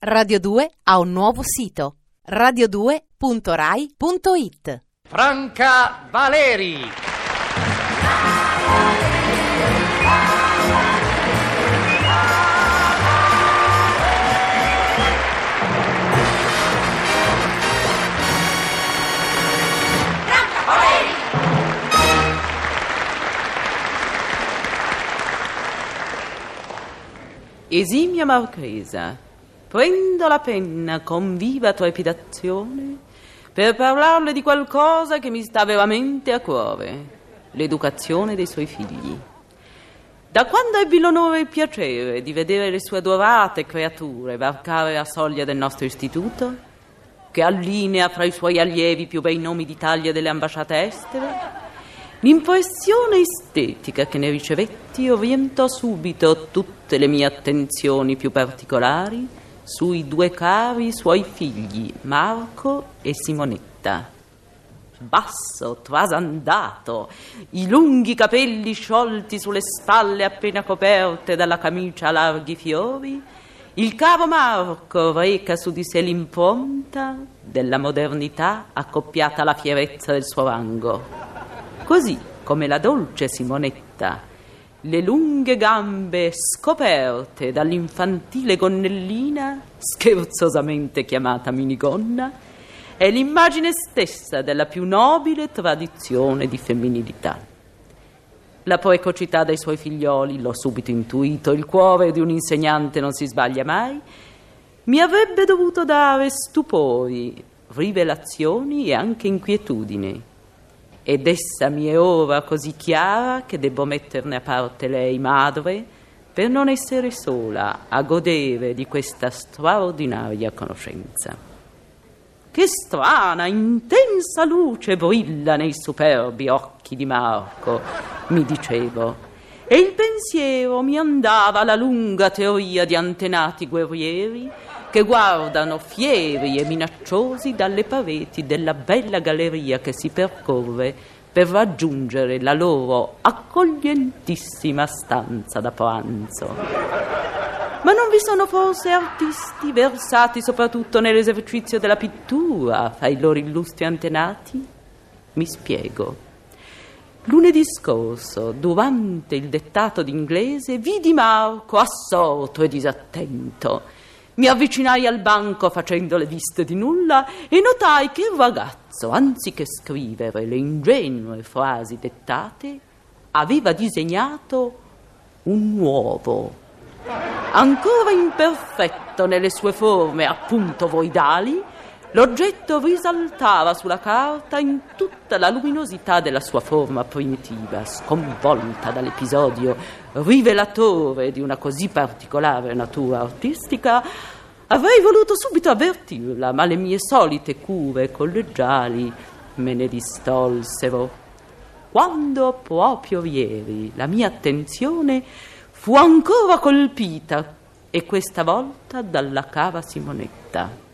Radio 2 ha un nuovo sito, radio2.rai.it. Franca Valeri. Esimia marchesa, prendo la penna con viva trepidazione per parlarle di qualcosa che mi sta veramente a cuore, l'educazione dei suoi figli. Da quando ebbi l'onore e il piacere di vedere le sue adorate creature varcare la soglia del nostro istituto, che allinea fra i suoi allievi più bei nomi d'Italia delle ambasciate estere, l'impressione estetica che ne ricevetti orientò subito tutte le mie attenzioni più particolari sui due cari suoi figli, Marco e Simonetta. Basso, trasandato, i lunghi capelli sciolti sulle spalle appena coperte dalla camicia a larghi fiori, il caro Marco reca su di sé l'impronta della modernità accoppiata alla fierezza del suo rango. Così come la dolce Simonetta, le lunghe gambe scoperte dall'infantile gonnellina, scherzosamente chiamata minigonna, è l'immagine stessa della più nobile tradizione di femminilità. La precocità dei suoi figlioli, l'ho subito intuito, il cuore di un insegnante non si sbaglia mai, mi avrebbe dovuto dare stupori, rivelazioni e anche inquietudini. Ed essa mi è ora così chiara che debbo metterne a parte lei, madre, per non essere sola a godere di questa straordinaria conoscenza. Che strana, intensa luce brilla nei superbi occhi di Marco, mi dicevo, e il pensiero mi andava alla lunga teoria di antenati guerrieri che guardano fieri e minacciosi dalle pareti della bella galleria che si percorre per raggiungere la loro accoglientissima stanza da pranzo. Ma non vi sono forse artisti versati soprattutto nell'esercizio della pittura fra i loro illustri antenati? Mi spiego. Lunedì scorso, durante il dettato d'inglese, vidi Marco assorto e disattento. Mi avvicinai al banco facendo le viste di nulla e notai che il ragazzo, anziché scrivere le ingenue frasi dettate, aveva disegnato un uovo, ancora imperfetto nelle sue forme appunto voidali. L'oggetto risaltava sulla carta in tutta la luminosità della sua forma primitiva, sconvolta dall'episodio rivelatore di una così particolare natura artistica. Avrei voluto subito avvertirla, ma le mie solite cure collegiali me ne distolsero. Quando proprio ieri la mia attenzione fu ancora colpita, e questa volta dalla cara Simonetta.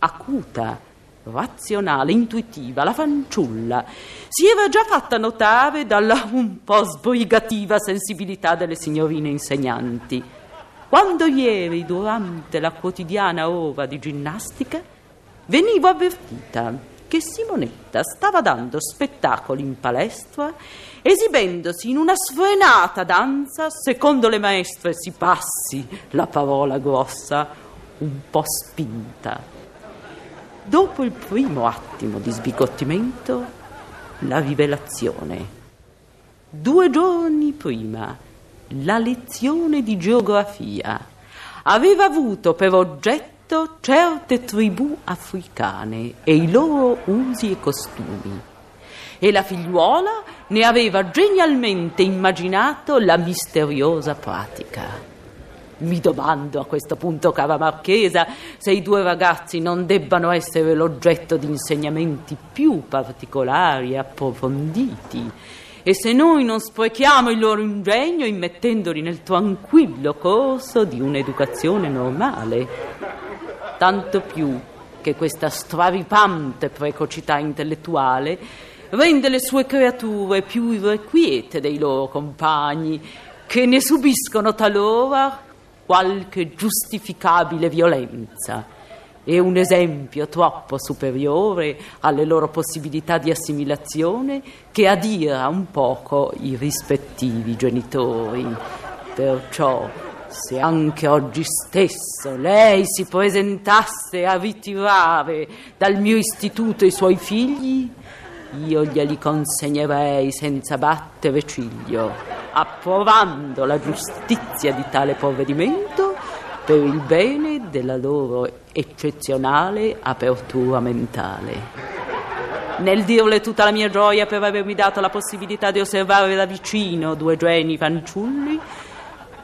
Acuta, razionale, intuitiva, la fanciulla si era già fatta notare dalla un po' sbrigativa sensibilità delle signorine insegnanti. Quando ieri, durante la quotidiana ora di ginnastica, venivo avvertita che Simonetta stava dando spettacoli in palestra, esibendosi in una sfrenata danza, secondo le maestre si passi la parola grossa, un po' spinta. Dopo il primo attimo di sbigottimento, la rivelazione. 2 giorni prima, la lezione di geografia aveva avuto per oggetto certe tribù africane e i loro usi e costumi, e la figliuola ne aveva genialmente immaginato la misteriosa pratica. Mi domando a questo punto, cara marchesa, se i due ragazzi non debbano essere l'oggetto di insegnamenti più particolari e approfonditi, e se noi non sprechiamo il loro ingegno immettendoli nel tranquillo corso di un'educazione normale. Tanto più che questa straripante precocità intellettuale rende le sue creature più irrequiete dei loro compagni, che ne subiscono talora qualche giustificabile violenza. È un esempio troppo superiore alle loro possibilità di assimilazione che adira un poco i rispettivi genitori. Perciò, se anche oggi stesso lei si presentasse a ritirare dal mio istituto i suoi figli, io glieli consegnerei senza battere ciglio, approvando la giustizia di tale provvedimento per il bene della loro eccezionale apertura mentale. Nel dirle tutta la mia gioia per avermi dato la possibilità di osservare da vicino due geni fanciulli,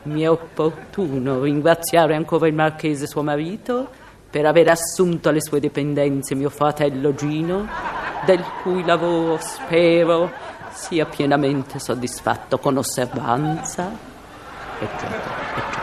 mi è opportuno ringraziare ancora il marchese suo marito per aver assunto alle sue dipendenze mio fratello Gino, del cui lavoro spero sia pienamente soddisfatto con osservanza, eccetera, eccetera.